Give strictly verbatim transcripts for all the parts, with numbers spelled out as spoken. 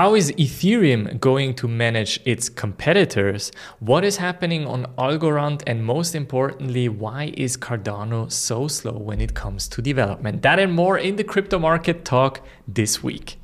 How is Ethereum going to manage its competitors? What is happening on Algorand? And most importantly, why is Cardano so slow when it comes to development? That and more in the Crypto Market Talk this week.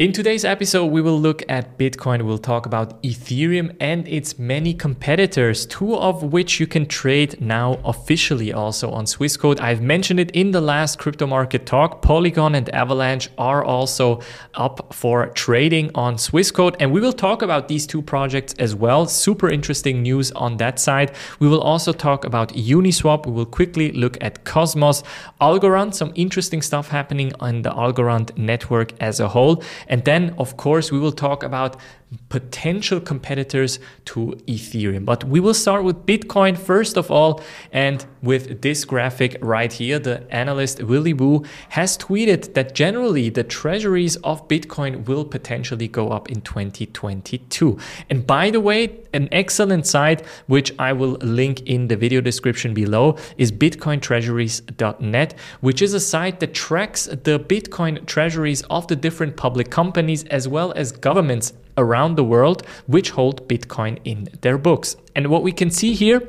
In today's episode, we will look at Bitcoin, we'll talk about Ethereum and its many competitors, two of which you can trade now officially also on Swissquote. I've mentioned it in the last Crypto Market Talk. Polygon and Avalanche are also up for trading on Swissquote, and we will talk about these two projects as well. Super interesting news on that side. We will also talk about Uniswap. We will quickly look at Cosmos, Algorand, some interesting stuff happening on the Algorand network as a whole. And then, of course, we will talk about potential competitors to Ethereum. But we will start with Bitcoin first of all, and with this graphic right here. The analyst Willy Woo has tweeted that generally the treasuries of Bitcoin will potentially go up in twenty twenty-two. And by the way, an excellent site, which I will link in the video description below, is bitcoin treasuries dot net, which is a site that tracks the Bitcoin treasuries of the different public companies as well as governments around the world which hold Bitcoin in their books. And what we can see here,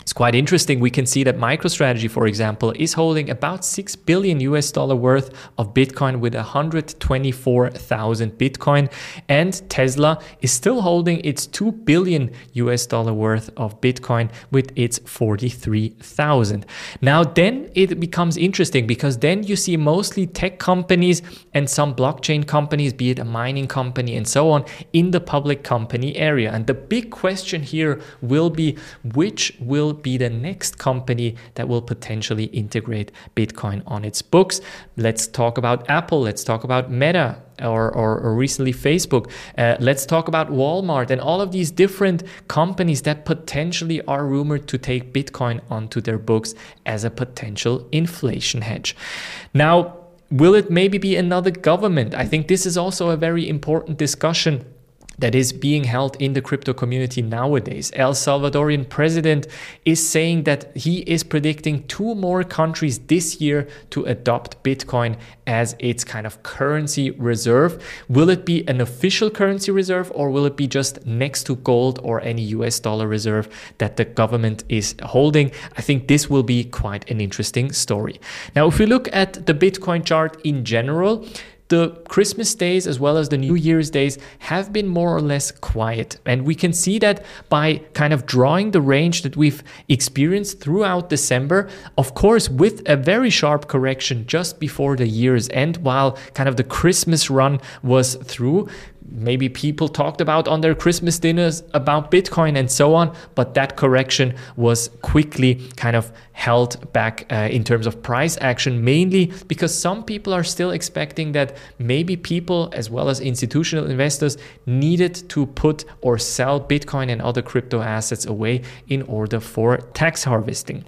it's quite interesting. We can see that MicroStrategy, for example, is holding about six billion U S dollar worth of Bitcoin with one hundred twenty-four thousand Bitcoin. And Tesla is still holding its two billion U S dollar worth of Bitcoin with its forty-three thousand. Now, then it becomes interesting because then you see mostly tech companies and some blockchain companies, be it a mining company and so on, in the public company area. And the big question here will be which will be the next company that will potentially integrate Bitcoin on its books. Let's talk about Apple. Let's talk about Meta. Or, or, or recently Facebook. Uh, let's talk about Walmart and all of these different companies that potentially are rumored to take Bitcoin onto their books as a potential inflation hedge. Now, will it maybe be another government? I think this is also a very important discussion that is being held in the crypto community nowadays. El Salvadorian president is saying that he is predicting two more countries this year to adopt Bitcoin as its kind of currency reserve. Will it be an official currency reserve, or will it be just next to gold or any U S dollar reserve that the government is holding? I think this will be quite an interesting story. Now, if we look at the Bitcoin chart in general, the Christmas days as well as the New Year's days have been more or less quiet. And we can see that by kind of drawing the range that we've experienced throughout December, of course, with a very sharp correction just before the year's end, while kind of the Christmas run was through. Maybe people talked about on their Christmas dinners about Bitcoin and so on, but that correction was quickly kind of held back uh, in terms of price action, mainly because some people are still expecting that maybe people as well as institutional investors needed to put or sell Bitcoin and other crypto assets away in order for tax harvesting.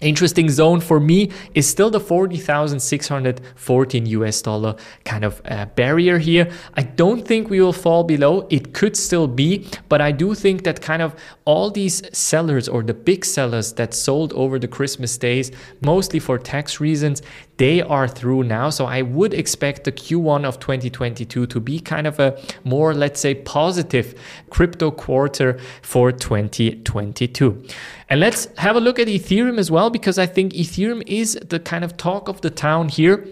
Interesting zone for me is still the forty thousand six hundred fourteen U S dollar kind of uh, barrier here. I don't think we will fall below. It could still be, but I do think that kind of all these sellers or the big sellers that sold over the Christmas days, mostly for tax reasons, they are through now. So I would expect the Q one of twenty twenty-two to be kind of a more, let's say, positive crypto quarter for twenty twenty-two. And let's have a look at Ethereum as well, because I think Ethereum is the kind of talk of the town here.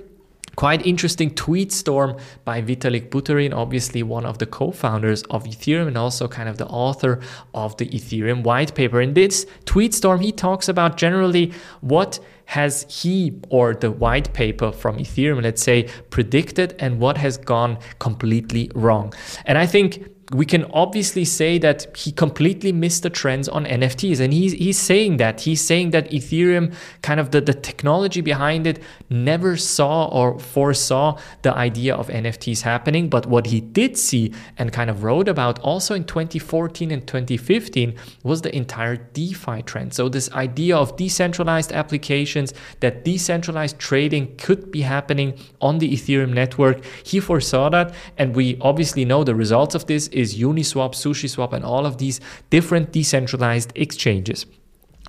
Quite interesting tweet storm by Vitalik Buterin, obviously one of the co-founders of Ethereum and also kind of the author of the Ethereum white paper. In this tweet storm, he talks about generally what has he or the white paper from Ethereum, let's say, predicted and what has gone completely wrong. And I think we can obviously say that he completely missed the trends on N F Ts. And he's, he's saying that. He's saying that Ethereum, kind of the, the technology behind it, never saw or foresaw the idea of N F Ts happening. But what he did see and kind of wrote about also in twenty fourteen and twenty fifteen was the entire DeFi trend. So this idea of decentralized applications, that decentralized trading could be happening on the Ethereum network. He foresaw that. And we obviously know the results of this is Uniswap, SushiSwap, and all of these different decentralized exchanges.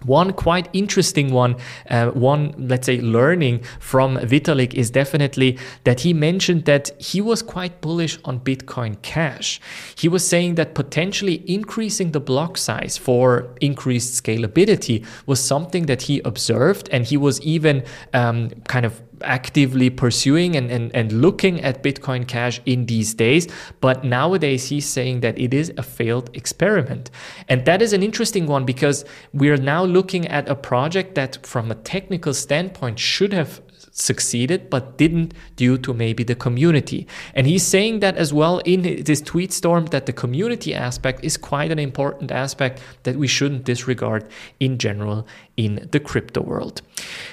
One quite interesting one, uh, one, let's say, learning from Vitalik is definitely that he mentioned that he was quite bullish on Bitcoin Cash. He was saying that potentially increasing the block size for increased scalability was something that he observed, and he was even um, kind of actively pursuing and, and, and looking at Bitcoin Cash in these days. But nowadays he's saying that it is a failed experiment. And that is an interesting one, because we're now looking at a project that from a technical standpoint should have succeeded but didn't, due to maybe the community. And he's saying that as well in this tweet storm, that the community aspect is quite an important aspect that we shouldn't disregard in general in the crypto world.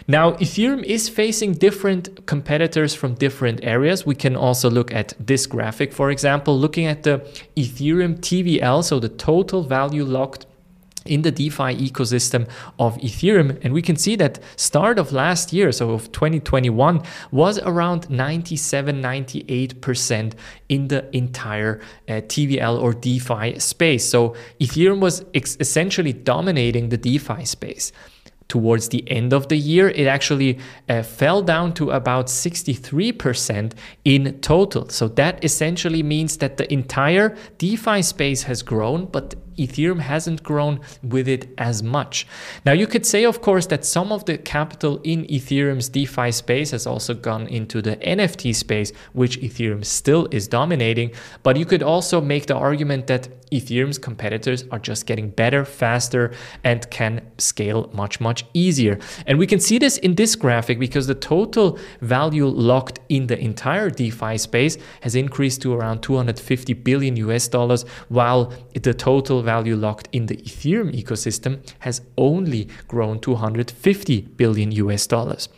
Now, Ethereum is facing different competitors from different areas. We can also look at this graphic, for example, looking at the Ethereum T V L, so the total value locked in the DeFi ecosystem of Ethereum. And we can see that start of last year, so of twenty twenty-one, was around ninety-seven, ninety-eight percent in the entire uh, T V L or DeFi space. So Ethereum was ex- essentially dominating the DeFi space. Towards the end of the year, it actually uh, fell down to about sixty-three percent in total. So that essentially means that the entire DeFi space has grown, but Ethereum hasn't grown with it as much. Now, you could say, of course, that some of the capital in Ethereum's DeFi space has also gone into the N F T space, which Ethereum still is dominating. But you could also make the argument that Ethereum's competitors are just getting better, faster, and can scale much, much easier. And we can see this in this graphic, because the total value locked in the entire DeFi space has increased to around two hundred fifty billion U S dollars, while the total value locked in the Ethereum ecosystem has only grown to one hundred fifty billion U S dollars.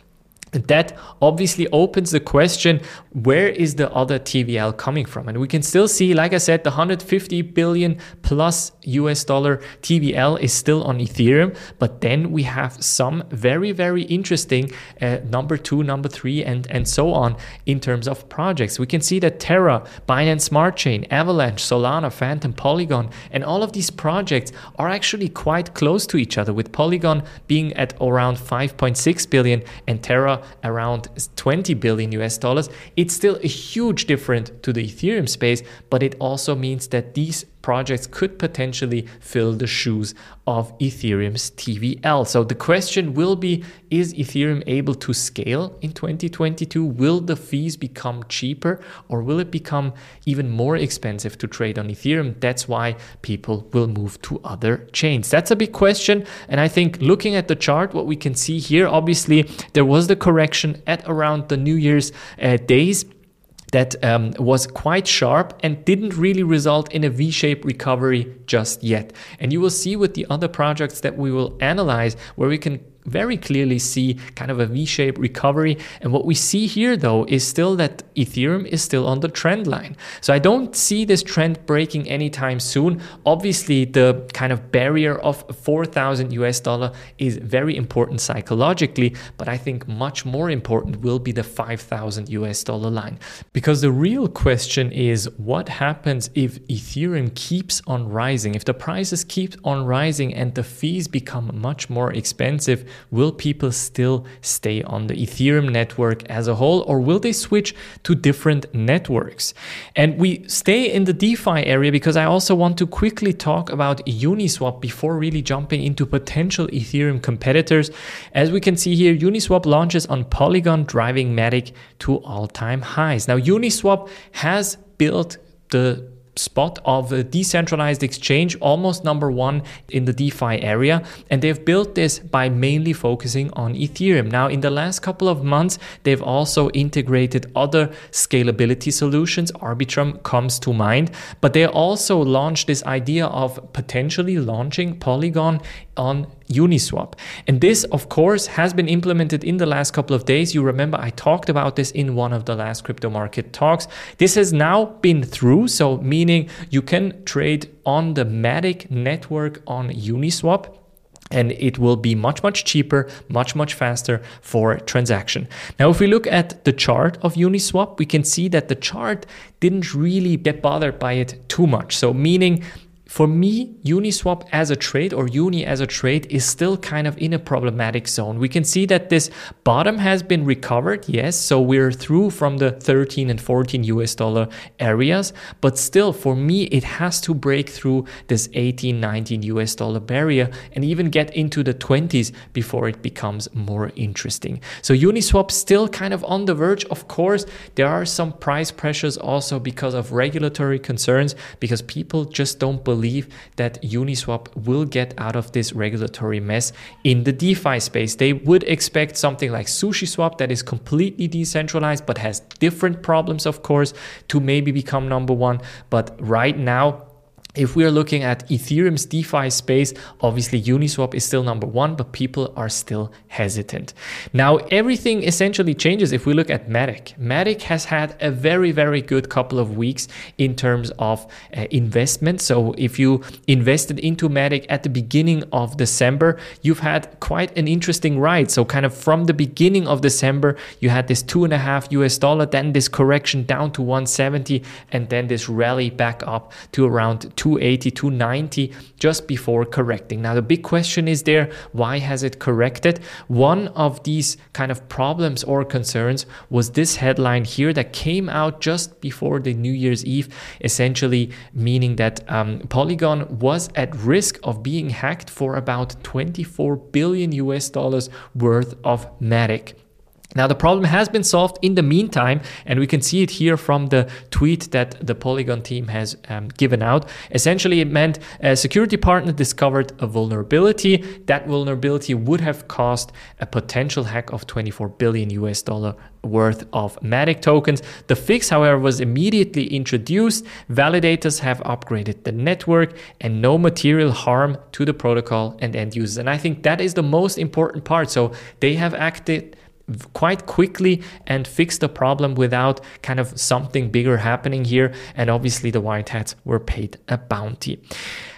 And that obviously opens the question, where is the other T V L coming from? And we can still see, like I said, the one hundred fifty billion plus U S dollar T V L is still on Ethereum. But then we have some very, very interesting uh, number two, number three, and, and so on in terms of projects. We can see that Terra, Binance Smart Chain, Avalanche, Solana, Fantom, Polygon, and all of these projects are actually quite close to each other, with Polygon being at around five point six billion and Terra around twenty billion U S dollars. It's still a huge difference to the Ethereum space, but it also means that these projects could potentially fill the shoes of Ethereum's T V L. So the question will be, is Ethereum able to scale in twenty twenty-two? Will the fees become cheaper, or will it become even more expensive to trade on Ethereum? That's why people will move to other chains. That's a big question. And I think looking at the chart, what we can see here, obviously there was the correction at around the New Year's uh, days that um, was quite sharp and didn't really result in a V-shaped recovery just yet. And you will see with the other projects that we will analyze, where we can very clearly see kind of a V-shaped recovery. And what we see here, though, is still that Ethereum is still on the trend line. So I don't see this trend breaking anytime soon. Obviously, the kind of barrier of four thousand U S dollar is very important psychologically, but I think much more important will be the five thousand U S dollar line. Because the real question is, what happens if Ethereum keeps on rising? If the prices keep on rising and the fees become much more expensive, will people still stay on the Ethereum network as a whole, or will they switch to different networks? And we stay in the DeFi area because I also want to quickly talk about Uniswap before really jumping into potential Ethereum competitors. As we can see here, Uniswap launches on Polygon, driving Matic to all-time highs. Now, Uniswap has built the spot of a decentralized exchange, almost number one in the DeFi area. And they've built this by mainly focusing on Ethereum. Now, in the last couple of months, they've also integrated other scalability solutions. Arbitrum comes to mind, but they also launched this idea of potentially launching Polygon on Uniswap. And this, of course, has been implemented in the last couple of days. You remember I talked about this in one of the last crypto market talks. This has now been through, so meaning you can trade on the Matic network on Uniswap, and it will be much, much cheaper, much, much faster for transaction. Now, if we look at the chart of Uniswap, we can see that the chart didn't really get bothered by it too much. So meaning for me, Uniswap as a trade, or Uni as a trade, is still kind of in a problematic zone. We can see that this bottom has been recovered. Yes, so we're through from the thirteen and fourteen U S dollar areas, but still for me, it has to break through this eighteen, nineteen U S dollar barrier and even get into the twenties before it becomes more interesting. So Uniswap still kind of on the verge. Of course, there are some price pressures also because of regulatory concerns, because people just don't believe that Uniswap will get out of this regulatory mess in the DeFi space. They would expect something like SushiSwap, that is completely decentralized but has different problems, of course, to maybe become number one. But right now, if we are looking at Ethereum's DeFi space, obviously Uniswap is still number one, but people are still hesitant. Now, everything essentially changes if we look at Matic. Matic has had a very, very good couple of weeks in terms of uh, investment. So if you invested into Matic at the beginning of December, you've had quite an interesting ride. So kind of from the beginning of December, you had this two and a half U S dollar, then this correction down to one seventy, and then this rally back up to around two eighty, two ninety just before correcting. Now, the big question is there, why has it corrected? One of these kind of problems or concerns was this headline here that came out just before the New Year's Eve, essentially meaning that um, Polygon was at risk of being hacked for about twenty-four billion U S dollars worth of Matic. Now, the problem has been solved in the meantime, and we can see it here from the tweet that the Polygon team has um, given out. Essentially, it meant a security partner discovered a vulnerability. That vulnerability would have caused a potential hack of twenty-four billion U S dollar worth of Matic tokens. The fix, however, was immediately introduced. Validators have upgraded the network and no material harm to the protocol and end users. And I think that is the most important part. So they have acted quite quickly and fix the problem without kind of something bigger happening here. And obviously the white hats were paid a bounty.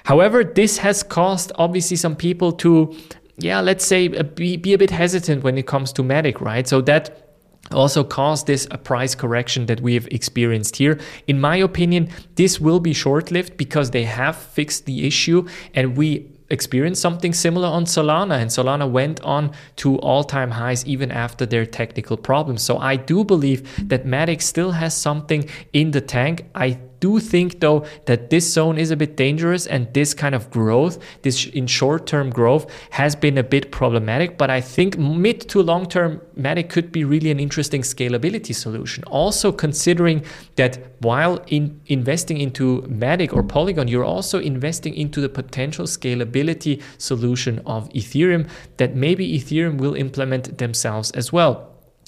However, this has caused obviously some people to, yeah, let's say be, be a bit hesitant when it comes to Matic, right? So that also caused this a price correction that we have experienced here. In my opinion, this will be short-lived because they have fixed the issue, and we experienced something similar on Solana, and Solana went on to all-time highs even after their technical problems. So I do believe that Matic still has something in the tank. I do think though that this zone is a bit dangerous, and this kind of growth, this in short-term growth, has been a bit problematic. But I think mid to long-term, Matic could be really an interesting scalability solution. Also considering that while in investing into Matic or Polygon, you're also investing into the potential scalability solution of Ethereum that maybe Ethereum will implement themselves as well.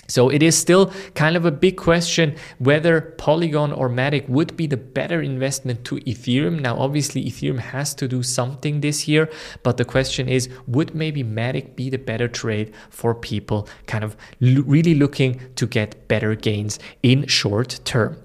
So it is still kind of a big question whether Polygon or Matic would be the better investment to Ethereum. Now, obviously, Ethereum has to do something this year, but the question is, would maybe Matic be the better trade for people kind of really looking to get better gains in short term?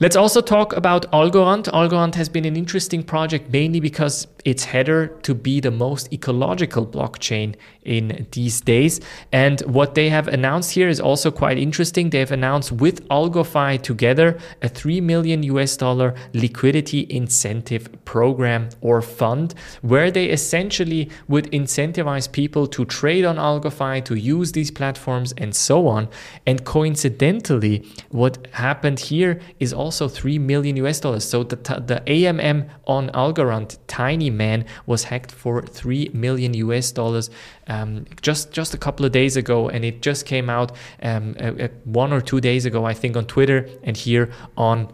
Let's also talk about Algorand. Algorand has been an interesting project, mainly because it's headed to be the most ecological blockchain in these days. And what they have announced here is also quite interesting. They've announced with AlgoFi together a three million U S dollar liquidity incentive program or fund, where they essentially would incentivize people to trade on AlgoFi, to use these platforms and so on. And coincidentally, what happened here is also also three million U S dollars. So the, the A M M on Algorand, Tiny Man, was hacked for three million U S dollars um, just, just a couple of days ago. And it just came out um, uh, one or two days ago, I think, on Twitter and here on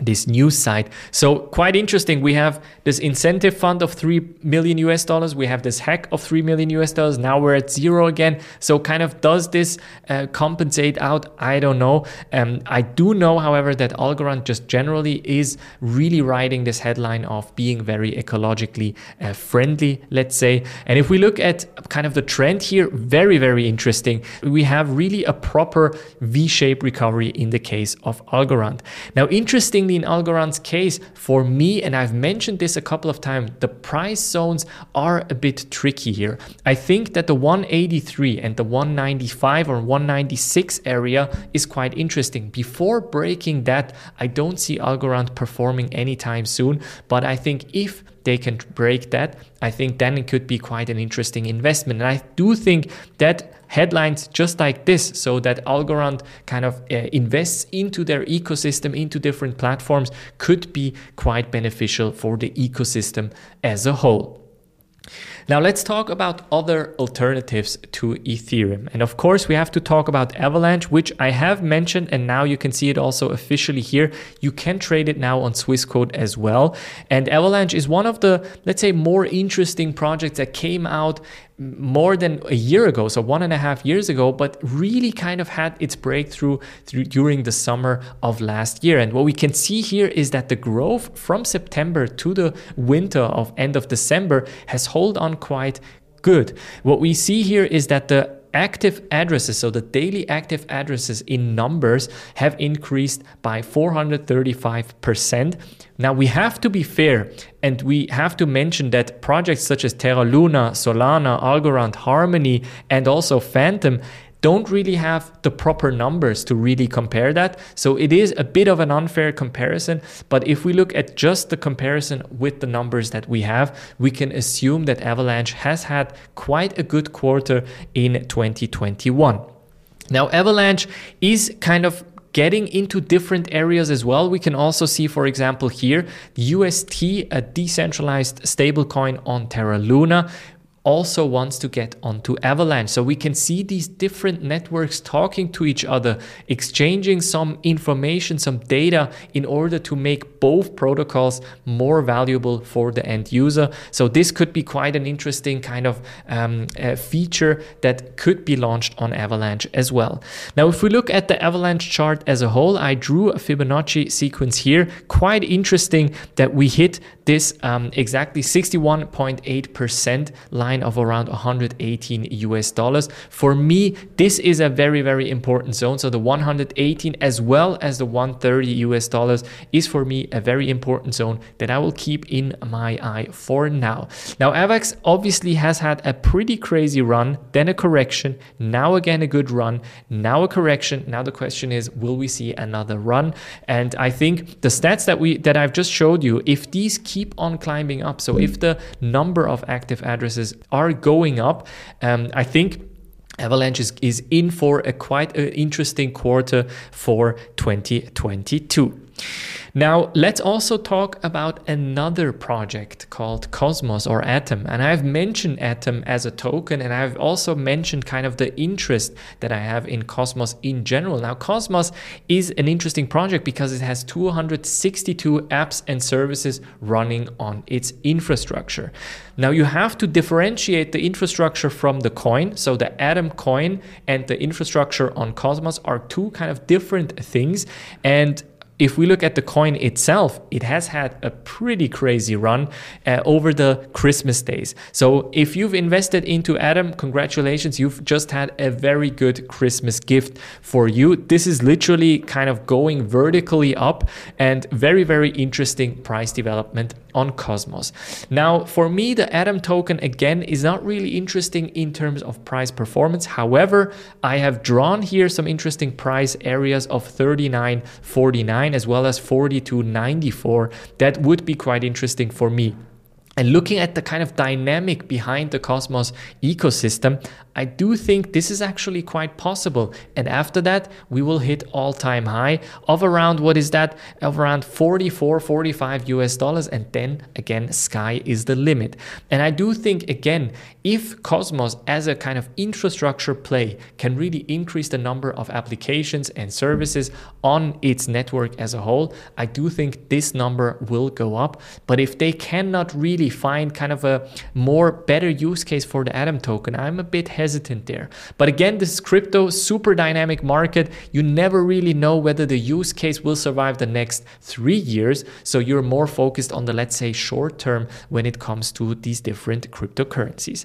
this news site. So quite interesting. We have this incentive fund of three million U S dollars. We have this hack of three million U S dollars. Now we're at zero again. So kind of does this uh, compensate out? I don't know. Um, I do know, however, that Algorand just generally is really riding this headline of being very ecologically uh, friendly, let's say. And if we look at kind of the trend here, very, very interesting. We have really a proper V-shaped recovery in the case of Algorand. Now, interesting mainly in Algorand's case, for me, and I've mentioned this a couple of times, the price zones are a bit tricky here. I think that the one eighty-three and the one ninety-five or one ninety-six area is quite interesting. Before breaking that, I don't see Algorand performing anytime soon, but I think if they can break that, I think then it could be quite an interesting investment. And I do think that headlines just like this, so that Algorand kind of uh, invests into their ecosystem, into different platforms, could be quite beneficial for the ecosystem as a whole. Now let's talk about other alternatives to Ethereum. And of course, we have to talk about Avalanche, which I have mentioned, and now you can see it also officially here. You can trade it now on Swissquote as well. And Avalanche is one of the, let's say, more interesting projects that came out more than a year ago, so one and a half years ago, but really kind of had its breakthrough through during the summer of last year. And what we can see here is that the growth from September to the winter of end of December has held on quite good. What we see here is that the active addresses, so the daily active addresses in numbers, have increased by four hundred thirty-five percent. Now we have to be fair, and we have to mention that projects such as Terra, Luna, Solana, Algorand, Harmony, and also Fantom don't really have the proper numbers to really compare that. So it is a bit of an unfair comparison, but if we look at just the comparison with the numbers that we have, we can assume that Avalanche has had quite a good quarter in twenty twenty-one. Now, Avalanche is kind of getting into different areas as well. We can also see, for example, here, U S T, a decentralized stablecoin on Terra Luna, also wants to get onto Avalanche. So we can see these different networks talking to each other, exchanging some information, some data, in order to make both protocols more valuable for the end user. So this could be quite an interesting kind of um, uh, feature that could be launched on Avalanche as well. Now, if we look at the Avalanche chart as a whole, I drew a Fibonacci sequence here. Quite interesting that we hit this um, exactly sixty-one point eight percent line of around one hundred eighteen US dollars. For me, this is a very, very important zone. So the one hundred eighteen as well as the one hundred thirty US dollars is for me a very important zone that I will keep in my eye for now. Now, Avax obviously has had a pretty crazy run, then a correction, now again a good run, now a correction. Now the question is, will we see another run? And I think the stats that we that I've just showed you, if these keep on climbing up, so if the number of active addresses are going up, um, I think Avalanche is, is in for a quite an interesting quarter for twenty twenty-two. Now, let's also talk about another project called Cosmos or Atom. And I've mentioned Atom as a token, and I've also mentioned kind of the interest that I have in Cosmos in general. Now, Cosmos is an interesting project because it has two hundred sixty-two apps and services running on its infrastructure. Now, you have to differentiate the infrastructure from the coin. So the Atom coin and the infrastructure on Cosmos are two kind of different things. And if we look at the coin itself, it has had a pretty crazy run uh, over the Christmas days. So if you've invested into Atom, congratulations, you've just had a very good Christmas gift for you. This is literally kind of going vertically up, and very, very interesting price development on Cosmos. Now, for me, the Atom token, again, is not really interesting in terms of price performance. However, I have drawn here some interesting price areas of thirty-nine forty-nine as well as forty-two ninety-four. That would be quite interesting for me. And looking at the kind of dynamic behind the Cosmos ecosystem, I do think this is actually quite possible. And after that, we will hit all-time high of around, what is that? Of around forty-four, forty-five US dollars. And then again, sky is the limit. And I do think, again, if Cosmos as a kind of infrastructure play can really increase the number of applications and services on its network as a whole, I do think this number will go up. But if they cannot really find kind of a more better use case for the Atom token, I'm a bit hesitant there. But again, this is crypto, super dynamic market. You never really know whether the use case will survive the next three years. So you're more focused on the, let's say, short term when it comes to these different cryptocurrencies.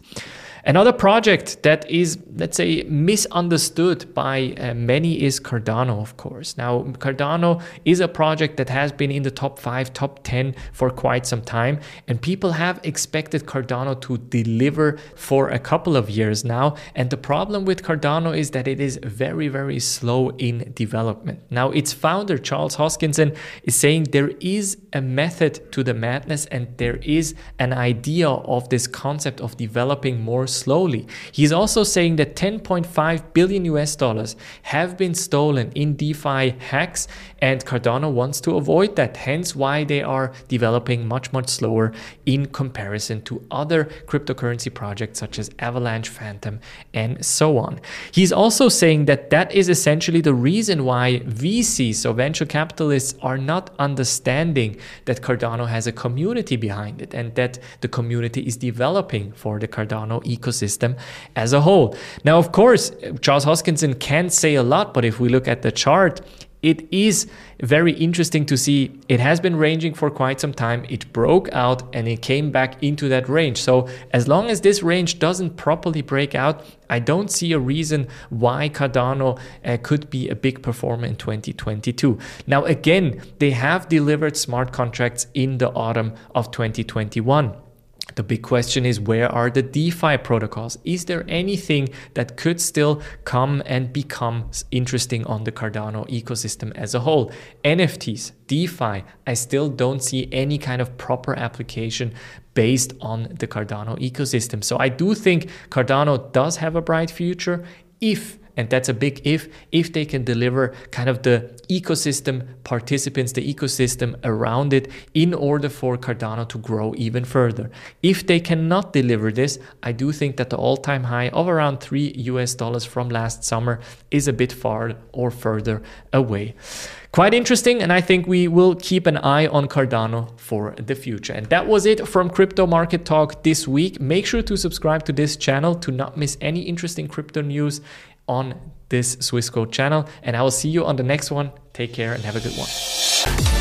Another project that is, let's say, misunderstood by uh, many is Cardano, of course. Now, Cardano is a project that has been in the top five, top ten for quite some time, and people have expected Cardano to deliver for a couple of years now. And the problem with Cardano is that it is very, very slow in development. Now, its founder, Charles Hoskinson, is saying there is a method to the madness, and there is an idea of this concept of developing more slowly. He's also saying that ten point five billion U S dollars have been stolen in DeFi hacks, and Cardano wants to avoid that. Hence why they are developing much, much slower in comparison to other cryptocurrency projects such as Avalanche, Fantom, and so on. He's also saying that that is essentially the reason why V Cs, so venture capitalists, are not understanding that Cardano has a community behind it and that the community is developing for the Cardano ecosystem as a whole. Now, of course, Charles Hoskinson can say a lot, but if we look at the chart, it is very interesting to see it has been ranging for quite some time. It broke out and it came back into that range. So as long as this range doesn't properly break out, I don't see a reason why Cardano uh, could be a big performer in twenty twenty-two. Now, again, they have delivered smart contracts in the autumn of twenty twenty-one. The big question is, where are the DeFi protocols? Is there anything that could still come and become interesting on the Cardano ecosystem as a whole? N F Ts, DeFi, I still don't see any kind of proper application based on the Cardano ecosystem. So I do think Cardano does have a bright future if, and that's a big if, if they can deliver kind of the ecosystem participants, the ecosystem around it, in order for Cardano to grow even further. If they cannot deliver this, I do think that the all-time high of around three U S dollars from last summer is a bit far or further away. Quite interesting, and I think we will keep an eye on Cardano for the future. And that was it from Crypto Market Talk this week. Make sure to subscribe to this channel to not miss any interesting crypto news on this Swissquote channel, and I will see you on the next one. Take care and have a good one.